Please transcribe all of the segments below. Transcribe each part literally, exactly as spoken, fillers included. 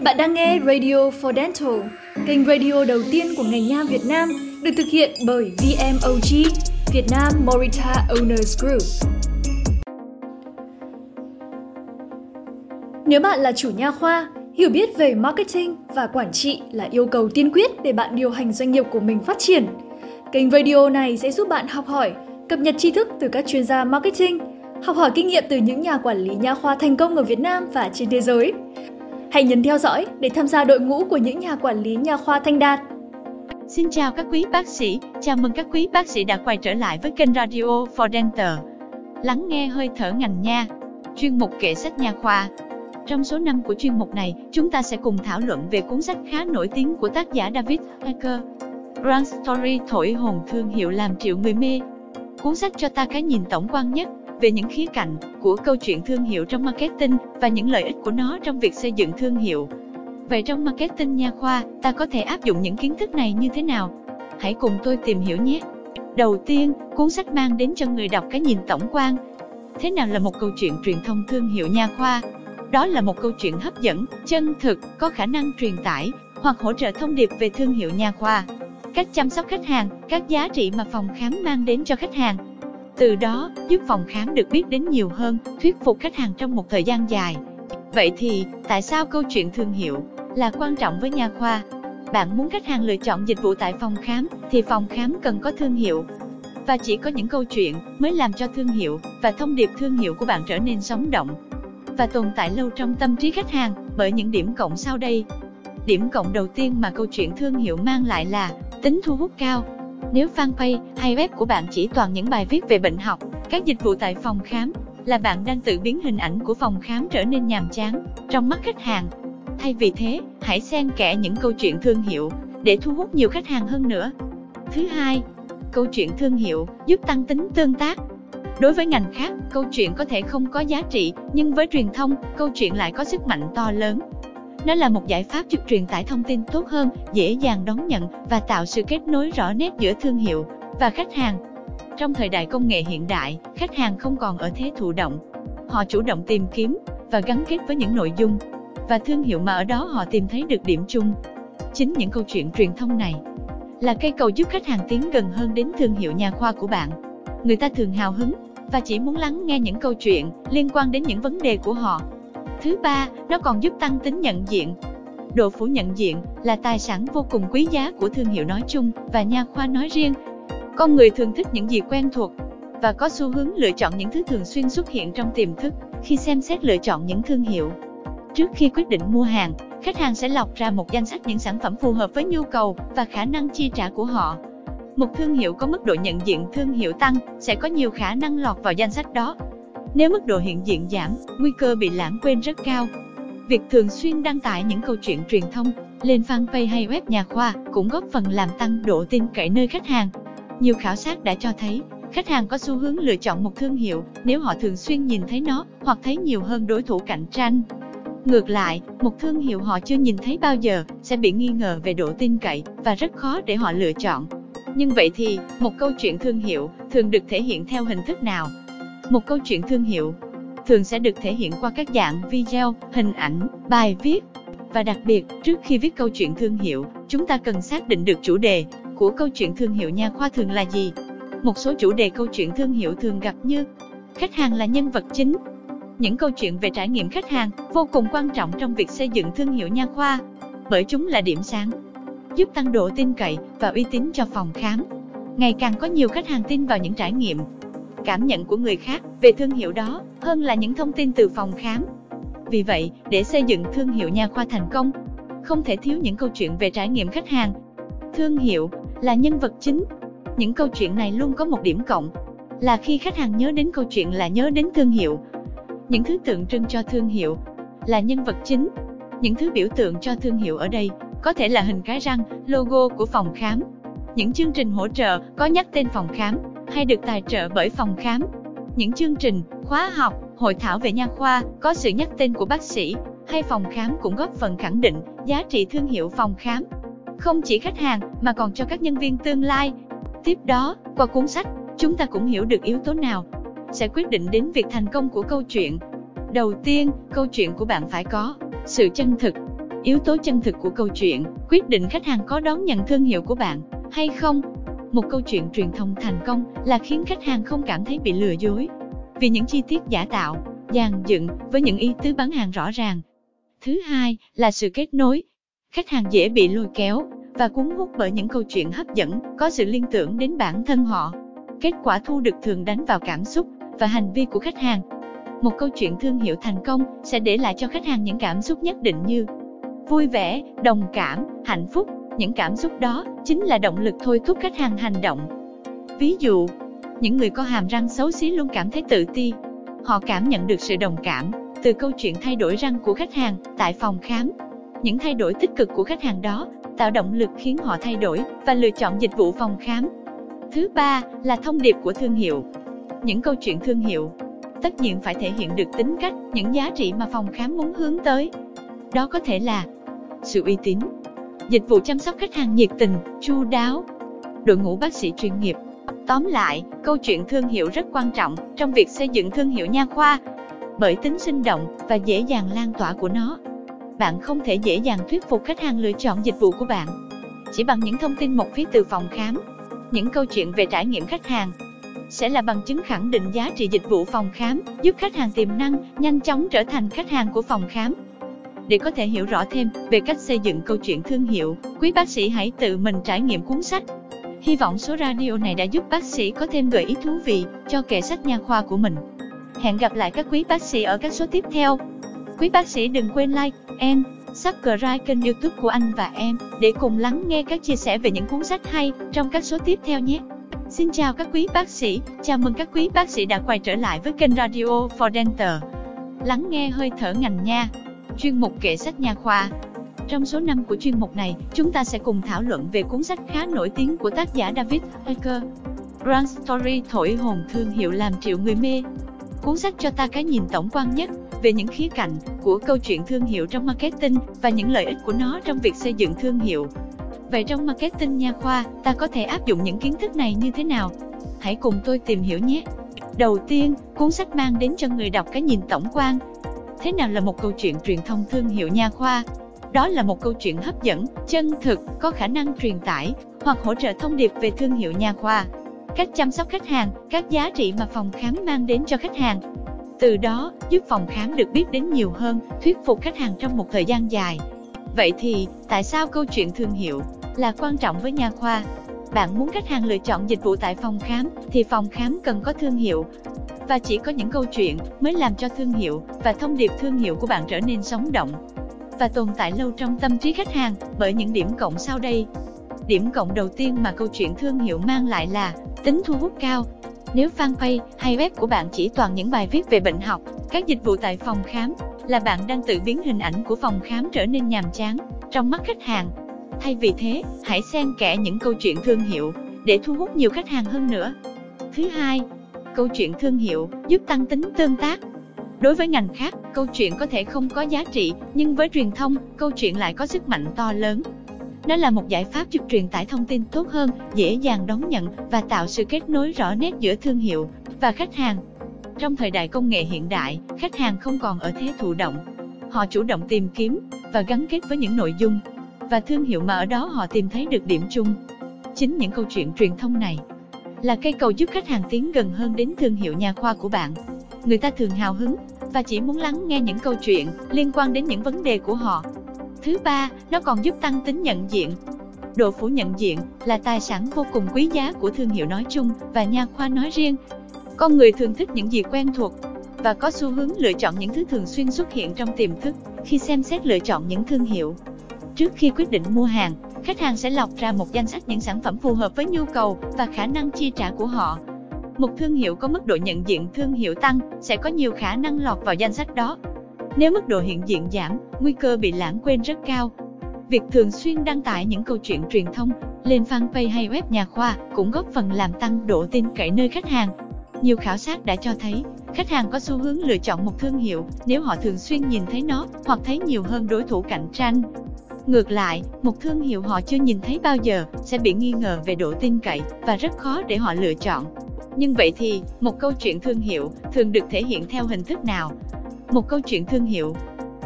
Bạn đang nghe Radio for Dental, kênh radio đầu tiên của ngành nha Việt Nam, được thực hiện bởi vê em o giê, Vietnam Morita Owners Group. Nếu bạn là chủ nha khoa, hiểu biết về marketing và quản trị là yêu cầu tiên quyết để bạn điều hành doanh nghiệp của mình phát triển. Kênh radio này sẽ giúp bạn học hỏi, cập nhật tri thức từ các chuyên gia marketing, học hỏi kinh nghiệm từ những nhà quản lý nha khoa thành công ở Việt Nam và trên thế giới. Hãy nhấn theo dõi để tham gia đội ngũ của những nhà quản lý nha khoa thành đạt. Xin chào các quý bác sĩ, chào mừng các quý bác sĩ đã quay trở lại với kênh Radio for Dental. Lắng nghe hơi thở ngành nha, chuyên mục kệ sách nha khoa. Trong số năm của chuyên mục này, chúng ta sẽ cùng thảo luận về cuốn sách khá nổi tiếng của tác giả David Aaker, Brand Story thổi hồn thương hiệu làm triệu người mê. Cuốn sách cho ta cái nhìn tổng quan nhất về những khía cạnh của câu chuyện thương hiệu trong marketing và những lợi ích của nó trong việc xây dựng thương hiệu. Vậy trong marketing nha khoa, ta có thể áp dụng những kiến thức này như thế nào? Hãy cùng tôi tìm hiểu nhé! Đầu tiên, cuốn sách mang đến cho người đọc cái nhìn tổng quan. Thế nào là một câu chuyện truyền thông thương hiệu nha khoa? Đó là một câu chuyện hấp dẫn, chân thực, có khả năng truyền tải hoặc hỗ trợ thông điệp về thương hiệu nha khoa, cách chăm sóc khách hàng, các giá trị mà phòng khám mang đến cho khách hàng. Từ đó, giúp phòng khám được biết đến nhiều hơn, thuyết phục khách hàng trong một thời gian dài. Vậy thì, tại sao câu chuyện thương hiệu là quan trọng với nha khoa? Bạn muốn khách hàng lựa chọn dịch vụ tại phòng khám, thì phòng khám cần có thương hiệu. Và chỉ có những câu chuyện mới làm cho thương hiệu và thông điệp thương hiệu của bạn trở nên sống động và tồn tại lâu trong tâm trí khách hàng bởi những điểm cộng sau đây. Điểm cộng đầu tiên mà câu chuyện thương hiệu mang lại là tính thu hút cao. Nếu fanpage hay web của bạn chỉ toàn những bài viết về bệnh học, các dịch vụ tại phòng khám, là bạn đang tự biến hình ảnh của phòng khám trở nên nhàm chán trong mắt khách hàng. Thay vì thế, hãy xen kẽ những câu chuyện thương hiệu để thu hút nhiều khách hàng hơn nữa. Thứ hai, câu chuyện thương hiệu giúp tăng tính tương tác. Đối với ngành khác, câu chuyện có thể không có giá trị, nhưng với truyền thông, câu chuyện lại có sức mạnh to lớn. Nó là một giải pháp giúp truyền tải thông tin tốt hơn, dễ dàng đón nhận và tạo sự kết nối rõ nét giữa thương hiệu và khách hàng. Trong thời đại công nghệ hiện đại, khách hàng không còn ở thế thụ động. Họ chủ động tìm kiếm và gắn kết với những nội dung và thương hiệu mà ở đó họ tìm thấy được điểm chung. Chính những câu chuyện truyền thông này là cây cầu giúp khách hàng tiến gần hơn đến thương hiệu nha khoa của bạn. Người ta thường hào hứng và chỉ muốn lắng nghe những câu chuyện liên quan đến những vấn đề của họ. Thứ ba, nó còn giúp tăng tính nhận diện. Độ phủ nhận diện là tài sản vô cùng quý giá của thương hiệu nói chung và nha khoa nói riêng. Con người thường thích những gì quen thuộc và có xu hướng lựa chọn những thứ thường xuyên xuất hiện trong tiềm thức khi xem xét lựa chọn những thương hiệu. Trước khi quyết định mua hàng, khách hàng sẽ lọc ra một danh sách những sản phẩm phù hợp với nhu cầu và khả năng chi trả của họ. Một thương hiệu có mức độ nhận diện thương hiệu tăng sẽ có nhiều khả năng lọt vào danh sách đó. Nếu mức độ hiện diện giảm, nguy cơ bị lãng quên rất cao. Việc thường xuyên đăng tải những câu chuyện truyền thông lên fanpage hay web nha khoa cũng góp phần làm tăng độ tin cậy nơi khách hàng. Nhiều khảo sát đã cho thấy, khách hàng có xu hướng lựa chọn một thương hiệu nếu họ thường xuyên nhìn thấy nó hoặc thấy nhiều hơn đối thủ cạnh tranh. Ngược lại, một thương hiệu họ chưa nhìn thấy bao giờ sẽ bị nghi ngờ về độ tin cậy và rất khó để họ lựa chọn. Nhưng vậy thì, một câu chuyện thương hiệu thường được thể hiện theo hình thức nào? Một câu chuyện thương hiệu thường sẽ được thể hiện qua các dạng video, hình ảnh, bài viết. Và đặc biệt, trước khi viết câu chuyện thương hiệu, chúng ta cần xác định được chủ đề của câu chuyện thương hiệu nha khoa thường là gì. Một số chủ đề câu chuyện thương hiệu thường gặp như khách hàng là nhân vật chính. Những câu chuyện về trải nghiệm khách hàng vô cùng quan trọng trong việc xây dựng thương hiệu nha khoa, bởi chúng là điểm sáng, giúp tăng độ tin cậy và uy tín cho phòng khám. Ngày càng có nhiều khách hàng tin vào những trải nghiệm, cảm nhận của người khác về thương hiệu đó hơn là những thông tin từ phòng khám. Vì vậy, để xây dựng thương hiệu nha khoa thành công, không thể thiếu những câu chuyện về trải nghiệm khách hàng. Thương hiệu là nhân vật chính. Những câu chuyện này luôn có một điểm cộng là khi khách hàng nhớ đến câu chuyện là nhớ đến thương hiệu. Những thứ tượng trưng cho thương hiệu là nhân vật chính. Những thứ biểu tượng cho thương hiệu ở đây có thể là hình cái răng, logo của phòng khám, những chương trình hỗ trợ có nhắc tên phòng khám hay được tài trợ bởi phòng khám, những chương trình, khóa học, hội thảo về nha khoa có sự nhắc tên của bác sĩ hay phòng khám cũng góp phần khẳng định giá trị thương hiệu phòng khám, không chỉ khách hàng mà còn cho các nhân viên tương lai. Tiếp đó, qua cuốn sách, chúng ta cũng hiểu được yếu tố nào sẽ quyết định đến việc thành công của câu chuyện. Đầu tiên, câu chuyện của bạn phải có sự chân thực, yếu tố chân thực của câu chuyện, quyết định khách hàng có đón nhận thương hiệu của bạn hay không. Một câu chuyện truyền thông thành công là khiến khách hàng không cảm thấy bị lừa dối vì những chi tiết giả tạo, dàn dựng với những ý tứ bán hàng rõ ràng. Thứ hai là sự kết nối. Khách hàng dễ bị lôi kéo và cuốn hút bởi những câu chuyện hấp dẫn, có sự liên tưởng đến bản thân họ. Kết quả thu được thường đánh vào cảm xúc và hành vi của khách hàng. Một câu chuyện thương hiệu thành công sẽ để lại cho khách hàng những cảm xúc nhất định như vui vẻ, đồng cảm, hạnh phúc. Những cảm xúc đó chính là động lực thôi thúc khách hàng hành động. Ví dụ, những người có hàm răng xấu xí luôn cảm thấy tự ti. Họ cảm nhận được sự đồng cảm từ câu chuyện thay đổi răng của khách hàng tại phòng khám. Những thay đổi tích cực của khách hàng đó tạo động lực khiến họ thay đổi và lựa chọn dịch vụ phòng khám. Thứ ba là thông điệp của thương hiệu. Những câu chuyện thương hiệu tất nhiên phải thể hiện được tính cách, những giá trị mà phòng khám muốn hướng tới. Đó có thể là sự uy tín, dịch vụ chăm sóc khách hàng nhiệt tình, chu đáo, đội ngũ bác sĩ chuyên nghiệp. Tóm lại, câu chuyện thương hiệu rất quan trọng trong việc xây dựng thương hiệu nha khoa bởi tính sinh động và dễ dàng lan tỏa của nó. Bạn không thể dễ dàng thuyết phục khách hàng lựa chọn dịch vụ của bạn chỉ bằng những thông tin một phía từ phòng khám. Những câu chuyện về trải nghiệm khách hàng sẽ là bằng chứng khẳng định giá trị dịch vụ phòng khám, giúp khách hàng tiềm năng nhanh chóng trở thành khách hàng của phòng khám. Để có thể hiểu rõ thêm về cách xây dựng câu chuyện thương hiệu, quý bác sĩ hãy tự mình trải nghiệm cuốn sách. Hy vọng số radio này đã giúp bác sĩ có thêm gợi ý thú vị cho kệ sách nha khoa của mình. Hẹn gặp lại các quý bác sĩ ở các số tiếp theo. Quý bác sĩ đừng quên like and subscribe kênh YouTube của anh và em để cùng lắng nghe các chia sẻ về những cuốn sách hay trong các số tiếp theo nhé. Xin chào các quý bác sĩ, chào mừng các quý bác sĩ đã quay trở lại với kênh Radio for Dental. Lắng nghe hơi thở ngành nha, chuyên mục kệ sách nha khoa. Trong số năm của chuyên mục này, chúng ta sẽ cùng thảo luận về cuốn sách khá nổi tiếng của tác giả David Aaker, Brand Story thổi hồn thương hiệu làm triệu người mê. Cuốn sách cho ta cái nhìn tổng quan nhất về những khía cạnh của câu chuyện thương hiệu trong marketing và những lợi ích của nó trong việc xây dựng thương hiệu. Vậy trong marketing nha khoa, ta có thể áp dụng những kiến thức này như thế nào? Hãy cùng tôi tìm hiểu nhé! Đầu tiên, cuốn sách mang đến cho người đọc cái nhìn tổng quan. Thế nào là một câu chuyện truyền thông thương hiệu nha khoa? Đó là một câu chuyện hấp dẫn, chân thực, có khả năng truyền tải hoặc hỗ trợ thông điệp về thương hiệu nha khoa, cách chăm sóc khách hàng, các giá trị mà phòng khám mang đến cho khách hàng. Từ đó, giúp phòng khám được biết đến nhiều hơn, thuyết phục khách hàng trong một thời gian dài. Vậy thì, tại sao câu chuyện thương hiệu là quan trọng với nha khoa? Bạn muốn khách hàng lựa chọn dịch vụ tại phòng khám, thì phòng khám cần có thương hiệu. Và chỉ có những câu chuyện mới làm cho thương hiệu và thông điệp thương hiệu của bạn trở nên sống động và tồn tại lâu trong tâm trí khách hàng bởi những điểm cộng sau đây. Điểm cộng đầu tiên mà câu chuyện thương hiệu mang lại là tính thu hút cao. Nếu fanpage hay web của bạn chỉ toàn những bài viết về bệnh học, các dịch vụ tại phòng khám, là bạn đang tự biến hình ảnh của phòng khám trở nên nhàm chán trong mắt khách hàng. Thay vì thế, hãy xen kẽ những câu chuyện thương hiệu để thu hút nhiều khách hàng hơn nữa. Thứ hai, câu chuyện thương hiệu giúp tăng tính tương tác. Đối với ngành khác, câu chuyện có thể không có giá trị, nhưng với truyền thông, câu chuyện lại có sức mạnh to lớn. Nó là một giải pháp giúp truyền tải thông tin tốt hơn, dễ dàng đón nhận và tạo sự kết nối rõ nét giữa thương hiệu và khách hàng. Trong thời đại công nghệ hiện đại, khách hàng không còn ở thế thụ động. Họ chủ động tìm kiếm và gắn kết với những nội dung và thương hiệu mà ở đó họ tìm thấy được điểm chung. Chính những câu chuyện truyền thông này là cây cầu giúp khách hàng tiến gần hơn đến thương hiệu nha khoa của bạn. Người ta thường hào hứng và chỉ muốn lắng nghe những câu chuyện liên quan đến những vấn đề của họ. Thứ ba, nó còn giúp tăng tính nhận diện. Độ phủ nhận diện là tài sản vô cùng quý giá của thương hiệu nói chung và nha khoa nói riêng. Con người thường thích những gì quen thuộc và có xu hướng lựa chọn những thứ thường xuyên xuất hiện trong tiềm thức khi xem xét lựa chọn những thương hiệu. Trước khi quyết định mua hàng, khách hàng sẽ lọc ra một danh sách những sản phẩm phù hợp với nhu cầu và khả năng chi trả của họ. Một thương hiệu có mức độ nhận diện thương hiệu tăng sẽ có nhiều khả năng lọt vào danh sách đó. Nếu mức độ hiện diện giảm, nguy cơ bị lãng quên rất cao. Việc thường xuyên đăng tải những câu chuyện truyền thông lên fanpage hay web nha khoa cũng góp phần làm tăng độ tin cậy nơi khách hàng. Nhiều khảo sát đã cho thấy, khách hàng có xu hướng lựa chọn một thương hiệu nếu họ thường xuyên nhìn thấy nó hoặc thấy nhiều hơn đối thủ cạnh tranh. Ngược lại, một thương hiệu họ chưa nhìn thấy bao giờ sẽ bị nghi ngờ về độ tin cậy và rất khó để họ lựa chọn. Nhưng vậy thì, một câu chuyện thương hiệu thường được thể hiện theo hình thức nào? Một câu chuyện thương hiệu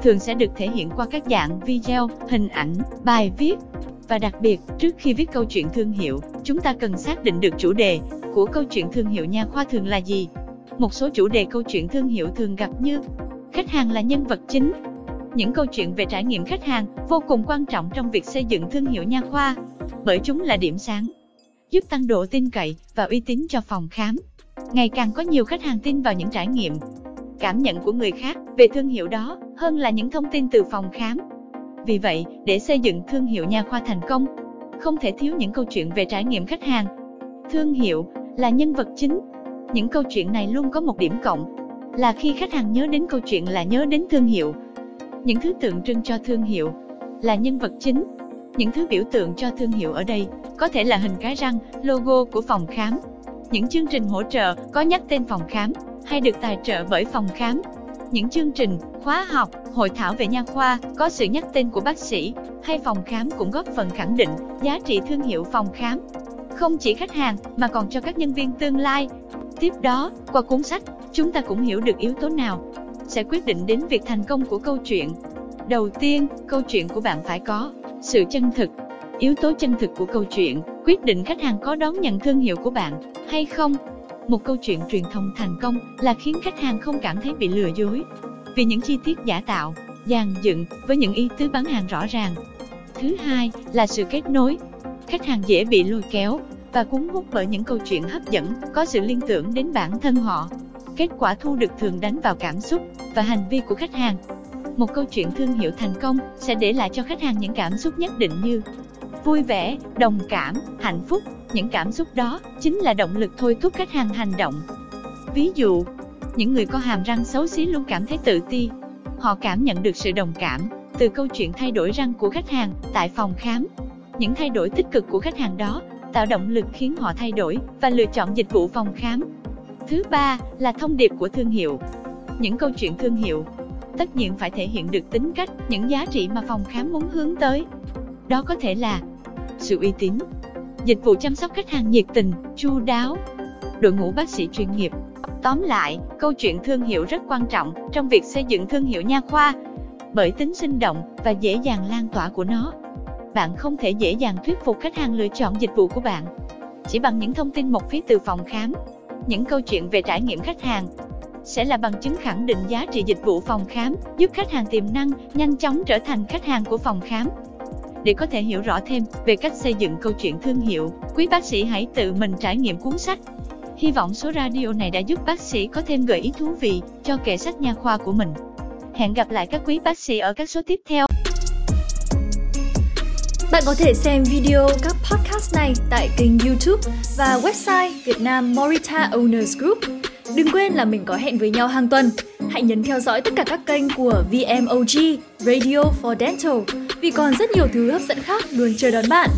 thường sẽ được thể hiện qua các dạng video, hình ảnh, bài viết. Và đặc biệt, trước khi viết câu chuyện thương hiệu, chúng ta cần xác định được chủ đề của câu chuyện thương hiệu nha khoa thường là gì. Một số chủ đề câu chuyện thương hiệu thường gặp như: khách hàng là nhân vật chính. Những câu chuyện về trải nghiệm khách hàng vô cùng quan trọng trong việc xây dựng thương hiệu nha khoa, bởi chúng là điểm sáng, giúp tăng độ tin cậy và uy tín cho phòng khám. Ngày càng có nhiều khách hàng tin vào những trải nghiệm, cảm nhận của người khác về thương hiệu đó hơn là những thông tin từ phòng khám. Vì vậy, để xây dựng thương hiệu nha khoa thành công, không thể thiếu những câu chuyện về trải nghiệm khách hàng. Thương hiệu là nhân vật chính. Những câu chuyện này luôn có một điểm cộng, là khi khách hàng nhớ đến câu chuyện là nhớ đến thương hiệu. Những thứ tượng trưng cho thương hiệu là nhân vật chính. Những thứ biểu tượng cho thương hiệu ở đây có thể là hình cái răng, logo của phòng khám, những chương trình hỗ trợ có nhắc tên phòng khám hay được tài trợ bởi phòng khám, những chương trình, khóa học, hội thảo về nha khoa có sự nhắc tên của bác sĩ hay phòng khám cũng góp phần khẳng định giá trị thương hiệu phòng khám, không chỉ khách hàng mà còn cho các nhân viên tương lai. Tiếp đó, qua cuốn sách, chúng ta cũng hiểu được yếu tố nào sẽ quyết định đến việc thành công của câu chuyện. Đầu tiên, câu chuyện của bạn phải có sự chân thực. Yếu tố chân thực của câu chuyện quyết định khách hàng có đón nhận thương hiệu của bạn hay không. Một câu chuyện truyền thông thành công là khiến khách hàng không cảm thấy bị lừa dối vì những chi tiết giả tạo, dàn dựng với những ý tứ bán hàng rõ ràng. Thứ hai là sự kết nối. Khách hàng dễ bị lôi kéo và cuốn hút bởi những câu chuyện hấp dẫn có sự liên tưởng đến bản thân họ. Kết quả thu được thường đánh vào cảm xúc và hành vi của khách hàng. Một câu chuyện thương hiệu thành công sẽ để lại cho khách hàng những cảm xúc nhất định như vui vẻ, đồng cảm, hạnh phúc. Những cảm xúc đó chính là động lực thôi thúc khách hàng hành động. Ví dụ, những người có hàm răng xấu xí luôn cảm thấy tự ti. Họ cảm nhận được sự đồng cảm từ câu chuyện thay đổi răng của khách hàng tại phòng khám. Những thay đổi tích cực của khách hàng đó tạo động lực khiến họ thay đổi và lựa chọn dịch vụ phòng khám. Thứ ba là thông điệp của thương hiệu. Những câu chuyện thương hiệu tất nhiên phải thể hiện được tính cách, những giá trị mà phòng khám muốn hướng tới. Đó có thể là sự uy tín, dịch vụ chăm sóc khách hàng nhiệt tình, chu đáo, đội ngũ bác sĩ chuyên nghiệp. Tóm lại, câu chuyện thương hiệu rất quan trọng trong việc xây dựng thương hiệu nha khoa bởi tính sinh động và dễ dàng lan tỏa của nó. Bạn không thể dễ dàng thuyết phục khách hàng lựa chọn dịch vụ của bạn chỉ bằng những thông tin một phía từ phòng khám. Những câu chuyện về trải nghiệm khách hàng sẽ là bằng chứng khẳng định giá trị dịch vụ phòng khám, giúp khách hàng tiềm năng nhanh chóng trở thành khách hàng của phòng khám. Để có thể hiểu rõ thêm về cách xây dựng câu chuyện thương hiệu, quý bác sĩ hãy tự mình trải nghiệm cuốn sách. Hy vọng số radio này đã giúp bác sĩ có thêm gợi ý thú vị cho kệ sách nha khoa của mình. Hẹn gặp lại các quý bác sĩ ở các số tiếp theo. Bạn có thể xem video các podcast này tại kênh YouTube và website Vietnam Morita Owners Group. Đừng quên là mình có hẹn với nhau hàng tuần. Hãy nhấn theo dõi tất cả các kênh của vê em o giê, Radio for Dental, vì còn rất nhiều thứ hấp dẫn khác luôn chờ đón bạn.